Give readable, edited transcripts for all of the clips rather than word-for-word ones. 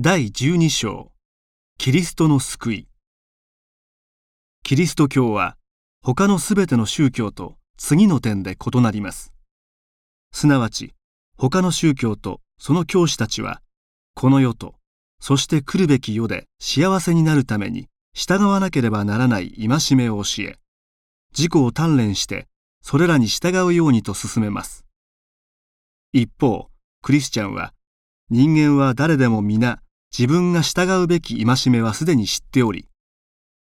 第12章、キリストの救い。キリスト教は他のすべての宗教と次の点で異なります。すなわち、他の宗教とその教師たちは、この世と、そして来るべき世で幸せになるために従わなければならない戒めを教え、自己を鍛錬してそれらに従うようにと勧めます。一方、クリスチャンは、人間は誰でも皆、自分が従うべき戒めはすでに知っており、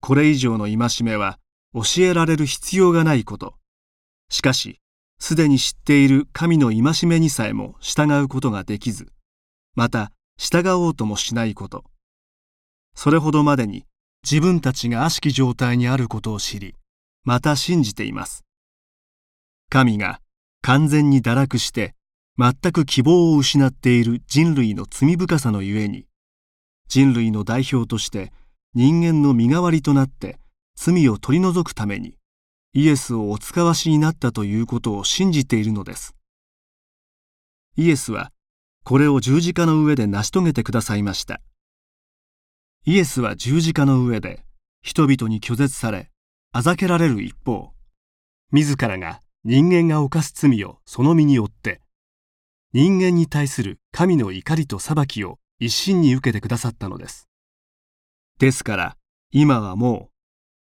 これ以上の戒めは教えられる必要がないこと。しかし、すでに知っている神の戒めにさえも従うことができず、また従おうともしないこと。それほどまでに自分たちが悪しき状態にあることを知り、また信じています。神が完全に堕落して、全く希望を失っている人類の罪深さのゆえに、人類の代表として人間の身代わりとなって罪を取り除くためにイエスをお使わしになったということを信じているのです。イエスはこれを十字架の上で成し遂げてくださいました。イエスは十字架の上で人々に拒絶され、嘲けられる一方、自らが人間が犯す罪をその身に負って、人間に対する神の怒りと裁きを一身に受けてくださったのです。ですから、今はもう、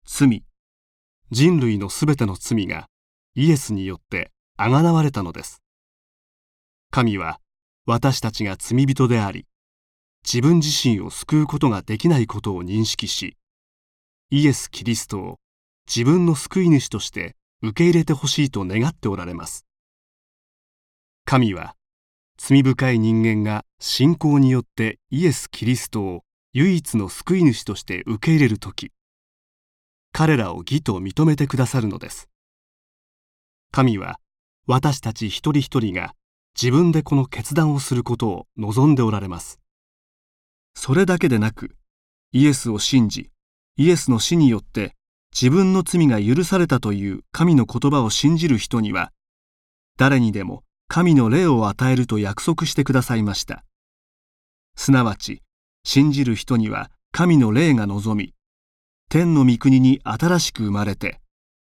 罪、人類のすべての罪がイエスによって贖われたのです。神は、私たちが罪人であり、自分自身を救うことができないことを認識し、イエス・キリストを自分の救い主として受け入れてほしいと願っておられます。神は、罪深い人間が信仰によってイエス・キリストを唯一の救い主として受け入れるとき、彼らを義と認めてくださるのです。神は私たち一人一人が自分でこの決断をすることを望んでおられます。それだけでなく、イエスを信じ、イエスの死によって自分の罪が許されたという神の言葉を信じる人には、誰にでも神の霊を与えると約束してくださいました。すなわち、信じる人には神の霊が望み、天の御国に新しく生まれて、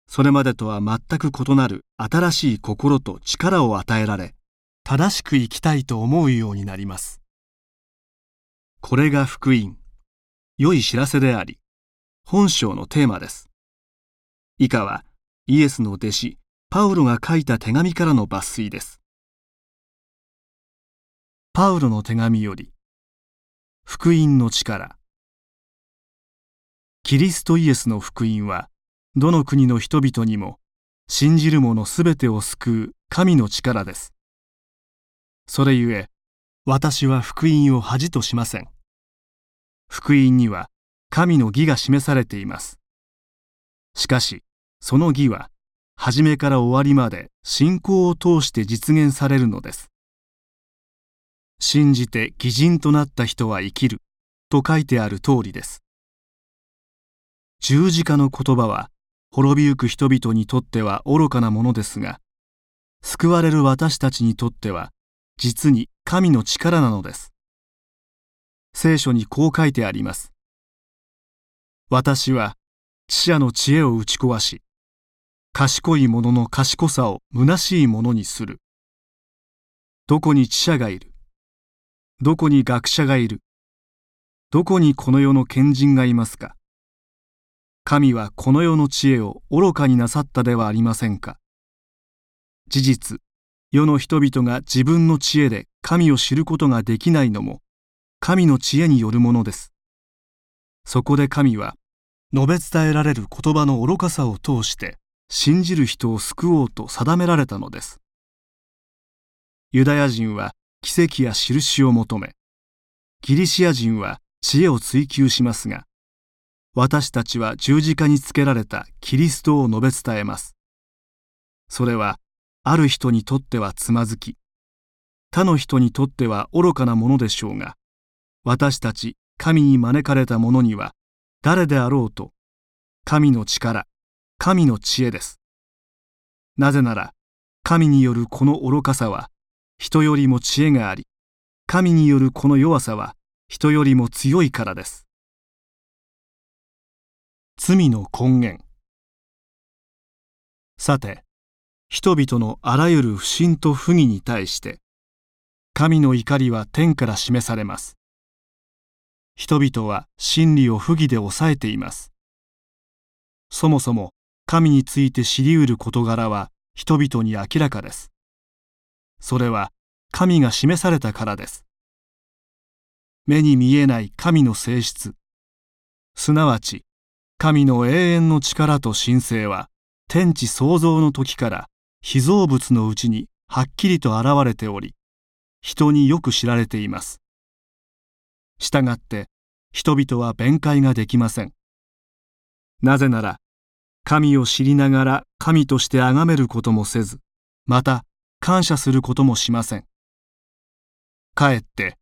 それまでとは全く異なる新しい心と力を与えられ、正しく生きたいと思うようになります。これが福音、良い知らせであり、本章のテーマです。以下は、イエスの弟子、パウロが書いた手紙からの抜粋です。パウロの手紙より、福音の力。キリストイエスの福音は、どの国の人々にも、信じる者すべてを救う神の力です。それゆえ、私は福音を恥としません。福音には、神の義が示されています。しかし、その義は、初めから終わりまで信仰を通して実現されるのです。信じて義人となった人は生きると書いてある通りです。十字架の言葉は滅びゆく人々にとっては愚かなものですが、救われる私たちにとっては実に神の力なのです。聖書にこう書いてあります。私は知者の知恵を打ち壊し、賢い者の賢さを虚しいものにする。どこに知者がいる。どこに学者がいる。どこにこの世の賢人がいますか。神はこの世の知恵を愚かになさったではありませんか。事実、世の人々が自分の知恵で神を知ることができないのも、神の知恵によるものです。そこで神は、述べ伝えられる言葉の愚かさを通して、信じる人を救おうと定められたのです。ユダヤ人は奇跡や印を求め、ギリシア人は知恵を追求しますが、私たちは十字架につけられたキリストを述べ伝えます。それは、ある人にとってはつまずき、他の人にとっては愚かなものでしょうが、私たち神に招かれた者には、誰であろうと、神の力、神の知恵です。なぜなら、神によるこの愚かさは、人よりも知恵があり、神によるこの弱さは、人よりも強いからです。罪の根源。さて、人々のあらゆる不信と不義に対して、神の怒りは天から示されます。人々は真理を不義で抑えています。そもそも神について知り得る事柄は人々に明らかです。それは神が示されたからです。目に見えない神の性質、すなわち神の永遠の力と神性は、天地創造の時から被造物のうちにはっきりと現れており、人によく知られています。したがって人々は弁解ができません。なぜなら、神を知りながら神として崇めることもせず、また感謝することもしません。かえって、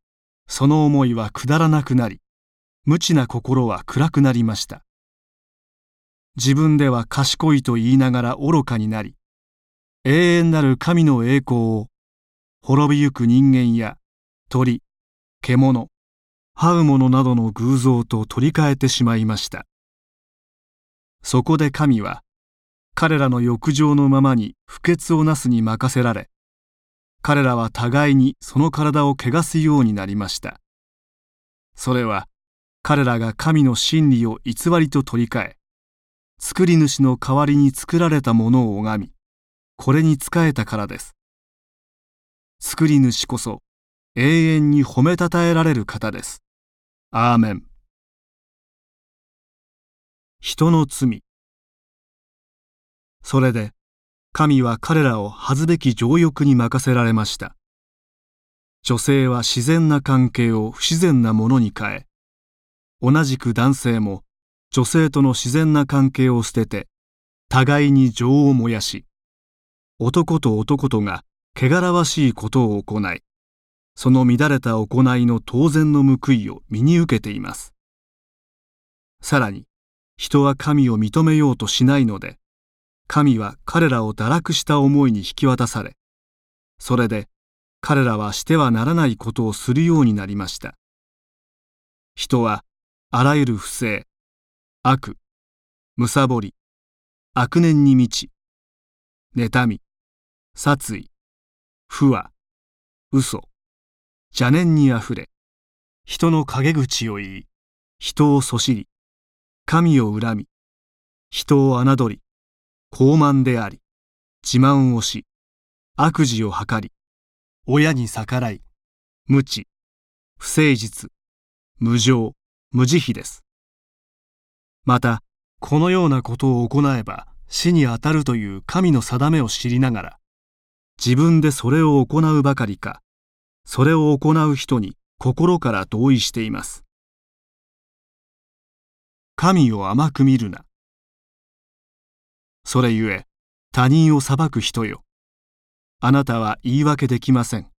その思いはくだらなくなり、無知な心は暗くなりました。自分では賢いと言いながら愚かになり、永遠なる神の栄光を、滅びゆく人間や鳥、獣、這うものなどの偶像と取り替えてしまいました。そこで神は、彼らの欲情のままに不潔をなすに任せられ、彼らは互いにその体を汚すようになりました。それは、彼らが神の真理を偽りと取り替え、作り主の代わりに作られたものを拝み、これに仕えたからです。作り主こそ、永遠に褒めたたえられる方です。アーメン。人の罪。それで、神は彼らを恥ずべき情欲に任せられました。女性は自然な関係を不自然なものに変え、同じく男性も女性との自然な関係を捨てて、互いに情を燃やし、男と男とが汚らわしいことを行い、その乱れた行いの当然の報いを身に受けています。さらに、人は神を認めようとしないので、神は彼らを堕落した思いに引き渡され、それで彼らはしてはならないことをするようになりました。人はあらゆる不正、悪、貪り、悪念に満ち、妬み、殺意、不和、嘘、邪念にあふれ、人の陰口を言い、人をそしり、神を恨み、人を侮り、傲慢であり、自慢をし、悪事を図り、親に逆らい、無知、不誠実、無情、無慈悲です。また、このようなことを行えば死にあたるという神の定めを知りながら、自分でそれを行うばかりか、それを行う人に心から同意しています。神を甘く見るな。それゆえ、他人を裁く人よ。あなたは言い訳できません。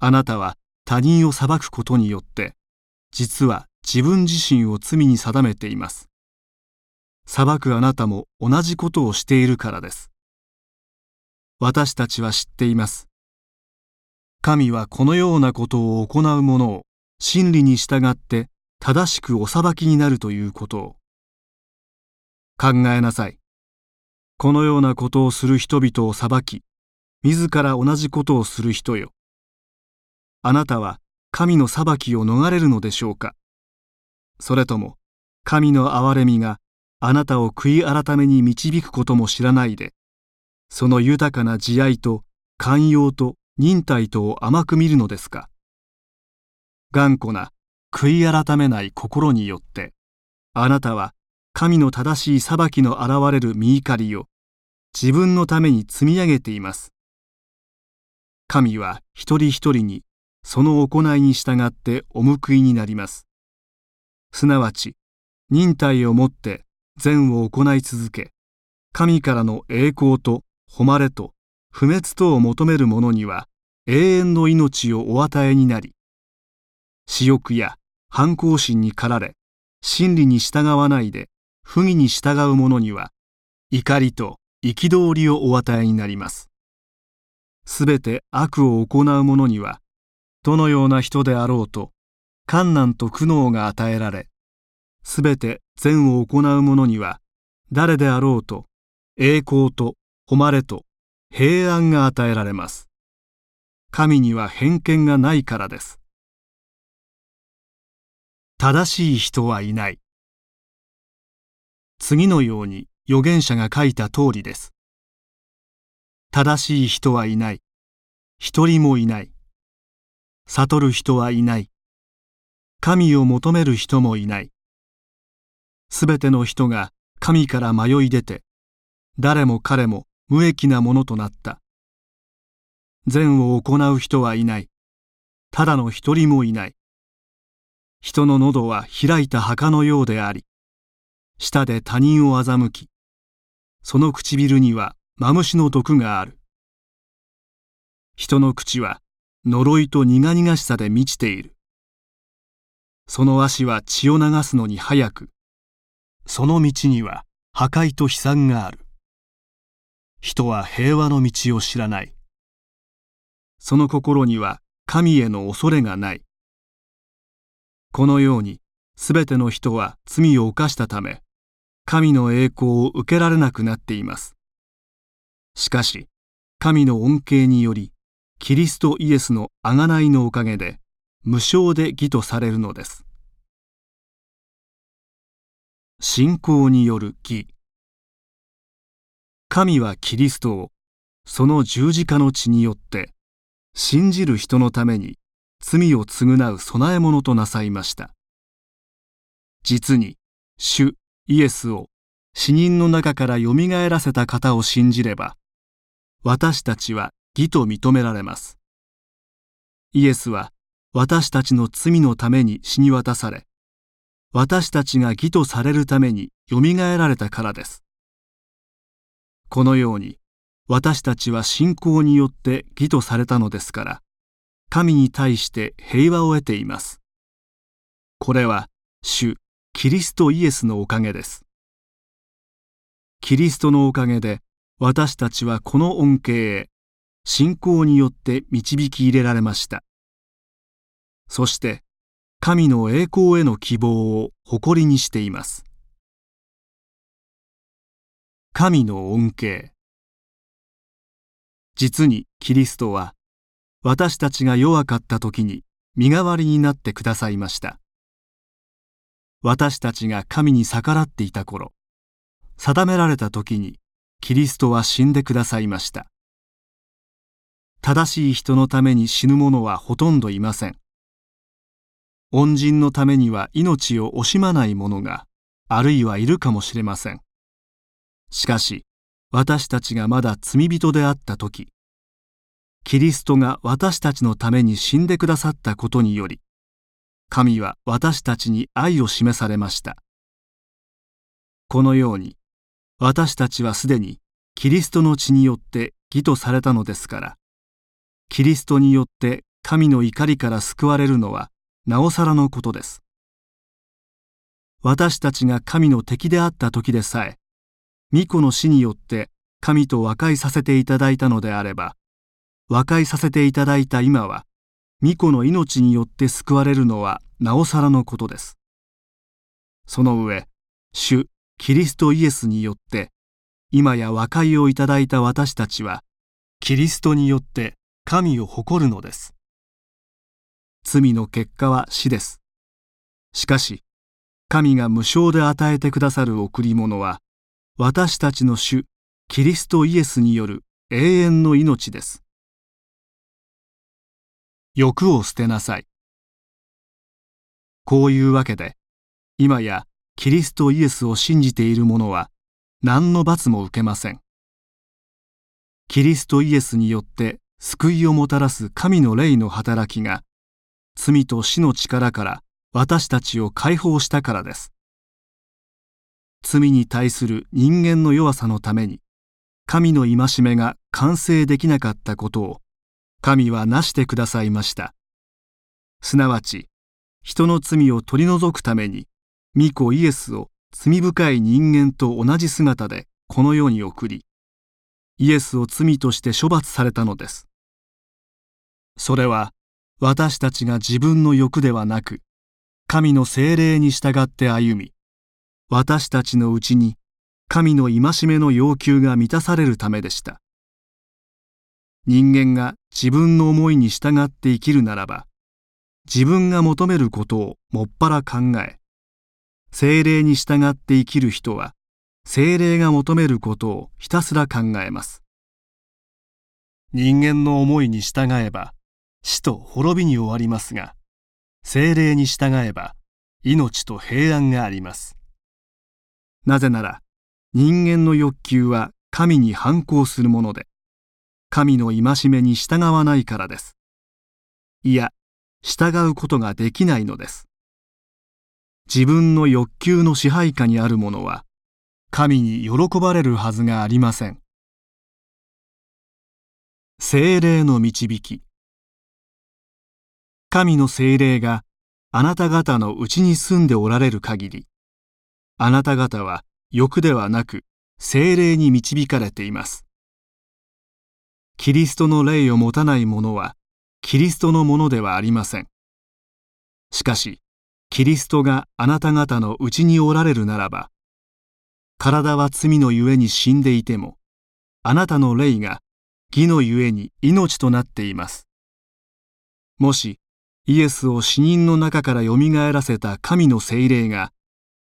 あなたは他人を裁くことによって、実は自分自身を罪に定めています。裁くあなたも同じことをしているからです。私たちは知っています。神はこのようなことを行う者を真理に従って正しくお裁きになるということを。考えなさい。このようなことをする人々を裁き、自ら同じことをする人よ。あなたは神の裁きを逃れるのでしょうか。それとも、神の憐れみがあなたを悔い改めに導くことも知らないで、その豊かな慈愛と寛容と忍耐とを甘く見るのですか。頑固な悔い改めない心によって、あなたは神の正しい裁きの現れる御怒りを自分のために積み上げています。神は一人一人にその行いに従ってお報いになります。すなわち、忍耐をもって善を行い続け、神からの栄光と誉れと不滅とを求める者には永遠の命をお与えになり、私欲や反抗心に駆られ、真理に従わないで、不義に従う者には、怒りと憤りをお与えになります。すべて悪を行う者には、どのような人であろうと、艱難と苦悩が与えられ、すべて善を行う者には、誰であろうと、栄光と誉れと平安が与えられます。神には偏見がないからです。正しい人はいない。次のように預言者が書いた通りです。正しい人はいない。一人もいない。悟る人はいない。神を求める人もいない。すべての人が神から迷い出て、誰も彼も無益なものとなった。善を行う人はいない。ただの一人もいない。人の喉は開いた墓のようであり、舌で他人を欺き、その唇にはマムシの毒がある。人の口は呪いと苦々しさで満ちている。その足は血を流すのに早く、その道には破壊と悲惨がある。人は平和の道を知らない。その心には神への恐れがない。このように、すべての人は罪を犯したため、神の栄光を受けられなくなっています。しかし、神の恩恵により、キリストイエスの贖いのおかげで、無償で義とされるのです。信仰による義。神はキリストを、その十字架の血によって、信じる人のために、罪を償う供え物となさいました。実に、主イエスを死人の中からよみがえらせた方を信じれば、私たちは義と認められます。イエスは私たちの罪のために死に渡され、私たちが義とされるためによみがえられたからです。このように、私たちは信仰によって義とされたのですから、神に対して平和を得ています。これは、主キリストイエスのおかげです。キリストのおかげで私たちはこの恩恵へ信仰によって導き入れられました。そして神の栄光への希望を誇りにしています。神の恩恵。実にキリストは私たちが弱かった時に身代わりになってくださいました。私たちが神に逆らっていた頃、定められた時にキリストは死んでくださいました。正しい人のために死ぬ者はほとんどいません。恩人のためには命を惜しまない者が、あるいはいるかもしれません。しかし、私たちがまだ罪人であった時、キリストが私たちのために死んでくださったことにより、神は私たちに愛を示されました。このように、私たちはすでにキリストの血によって義とされたのですから、キリストによって神の怒りから救われるのはなおさらのことです。私たちが神の敵であった時でさえ、御子の死によって神と和解させていただいたのであれば、和解させていただいた今は、御子の命によって救われるのはなおさらのことです。その上、主キリストイエスによって、今や和解をいただいた私たちは、キリストによって神を誇るのです。罪の結果は死です。しかし、神が無償で与えてくださる贈り物は、私たちの主キリストイエスによる永遠の命です。欲を捨てなさい。こういうわけで、今やキリストイエスを信じている者は、何の罰も受けません。キリストイエスによって救いをもたらす神の霊の働きが、罪と死の力から私たちを解放したからです。罪に対する人間の弱さのために、神の戒めが完成できなかったことを、神はなしてくださいました。すなわち、人の罪を取り除くために、御子イエスを罪深い人間と同じ姿でこの世に送り、イエスを罪として処罰されたのです。それは、私たちが自分の欲ではなく、神の聖霊に従って歩み、私たちのうちに神の戒めの要求が満たされるためでした。人間が自分の思いに従って生きるならば、自分が求めることをもっぱら考え、聖霊に従って生きる人は、聖霊が求めることをひたすら考えます。人間の思いに従えば、死と滅びに終わりますが、聖霊に従えば、命と平安があります。なぜなら、人間の欲求は神に反抗するもので、神の戒めに従わないからです。いや、従うことができないのです。自分の欲求の支配下にあるものは、神に喜ばれるはずがありません。聖霊の導き。神の聖霊があなた方のうちに住んでおられる限り、あなた方は欲ではなく聖霊に導かれています。キリストの霊を持たない者は、キリストのものではありません。しかし、キリストがあなた方のうちにおられるならば、体は罪のゆえに死んでいても、あなたの霊が義のゆえに命となっています。もし、イエスを死人の中からよみがえらせた神の聖霊が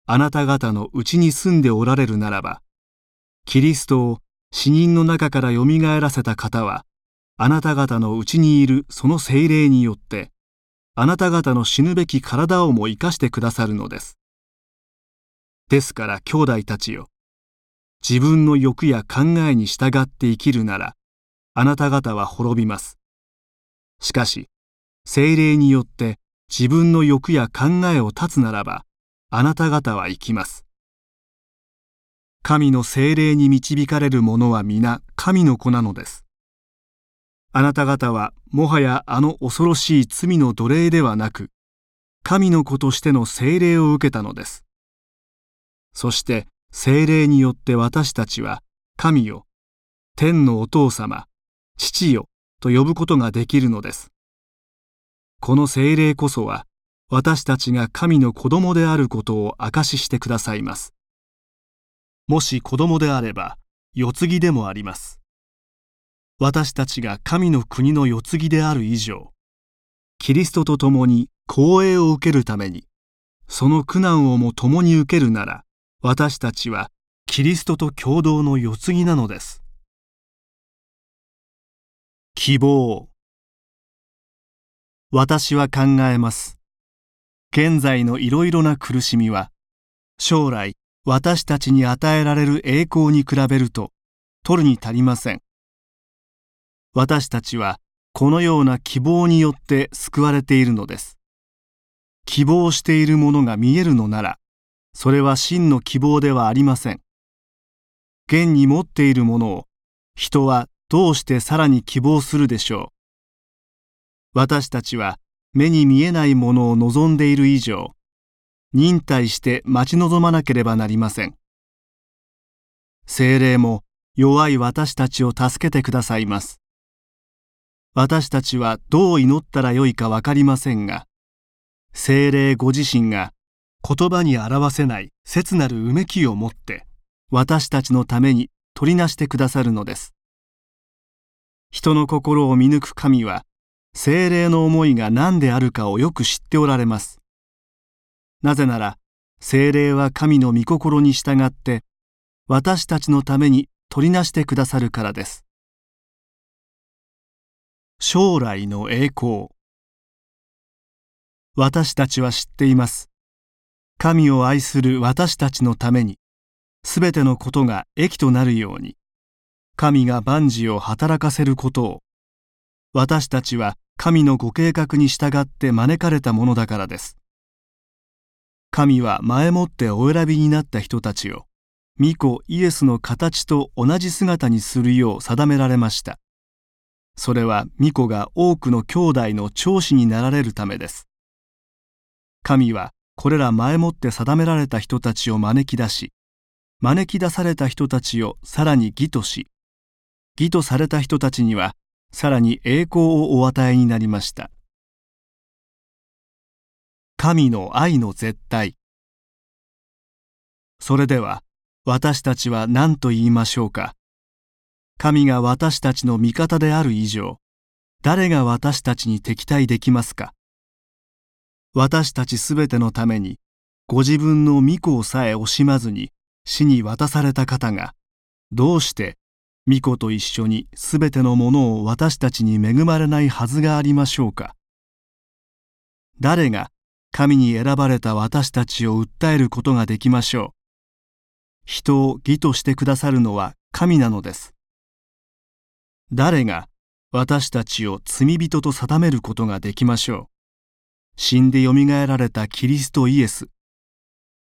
あなた方のうちに住んでおられるならば、キリストを死人の中からよみがえらせた方は、あなた方のうちにいるその聖霊によって、あなた方の死ぬべき体をも生かしてくださるのです。ですから兄弟たちよ、自分の欲や考えに従って生きるなら、あなた方は滅びます。しかし、聖霊によって自分の欲や考えを断つならば、あなた方は生きます。神の聖霊に導かれる者は皆神の子なのです。あなた方はもはやあの恐ろしい罪の奴隷ではなく、神の子としての聖霊を受けたのです。そして聖霊によって私たちは、神よ、天のお父様、父よ、と呼ぶことができるのです。この聖霊こそは、私たちが神の子供であることを証ししてくださいます。もし子供であれば、世継ぎでもあります。私たちが神の国の世継ぎである以上、キリストと共に光栄を受けるために、その苦難をも共に受けるなら、私たちはキリストと共同の世継ぎなのです。希望。私は考えます。現在のいろいろな苦しみは、将来私たちに与えられる栄光に比べると、取るに足りません。私たちはこのような希望によって救われているのです。希望しているものが見えるのなら、それは真の希望ではありません。現に持っているものを、人はどうしてさらに希望するでしょう。私たちは目に見えないものを望んでいる以上、忍耐して待ち望まなければなりません。聖霊も弱い私たちを助けてくださいます。私たちはどう祈ったらよいかわかりませんが、聖霊ご自身が言葉に表せない切なるうめきを持って、私たちのために取りなしてくださるのです。人の心を見抜く神は、聖霊の思いが何であるかをよく知っておられます。なぜなら、聖霊は神の御心に従って、私たちのために取りなしてくださるからです。将来の栄光。私たちは知っています。神を愛する私たちのために、すべてのことが益となるように、神が万事を働かせることを、私たちは神のご計画に従って招かれたものだからです。神は前もってお選びになった人たちを、御子イエスの形と同じ姿にするよう定められました。それは御子が多くの兄弟の長子になられるためです。神はこれら前もって定められた人たちを招き出し、招き出された人たちをさらに義とし、義とされた人たちにはさらに栄光をお与えになりました。神の愛の絶対。それでは私たちは何と言いましょうか。神が私たちの味方である以上、誰が私たちに敵対できますか。私たちすべてのためにご自分の御子をさえ惜しまずに死に渡された方が、どうして御子と一緒にすべてのものを私たちに恵まれないはずがありましょうか。誰が神に選ばれた私たちを訴えることができましょう。人を義としてくださるのは神なのです。誰が私たちを罪人と定めることができましょう。死んでよみがえられたキリストイエス、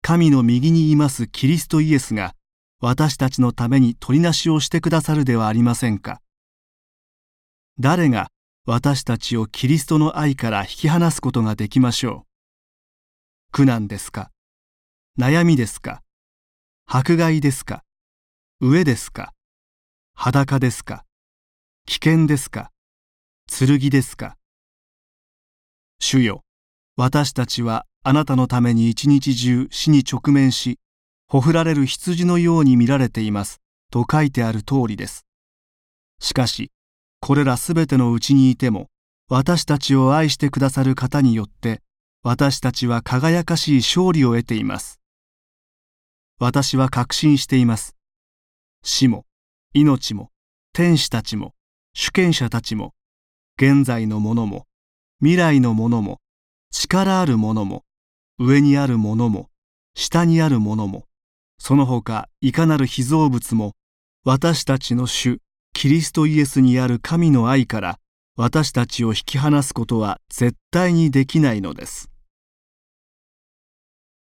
神の右にいますキリストイエスが、私たちのために取りなしをしてくださるではありませんか。誰が私たちをキリストの愛から引き離すことができましょう。苦難ですか、悩みですか、迫害ですか、飢えですか、裸ですか、危険ですか、剣ですか。主よ、私たちはあなたのために一日中死に直面し、ほふられる羊のように見られていますと書いてある通りです。しかしこれらすべてのうちにいても、私たちを愛してくださる方によって私たちは輝かしい勝利を得ています。私は確信しています。死も命も天使たちも主権者たちも、現在のものも未来のものも、力あるものも上にあるものも下にあるものも、その他いかなる被造物も、私たちの主キリストイエスにある神の愛から私たちを引き離すことは絶対にできないのです。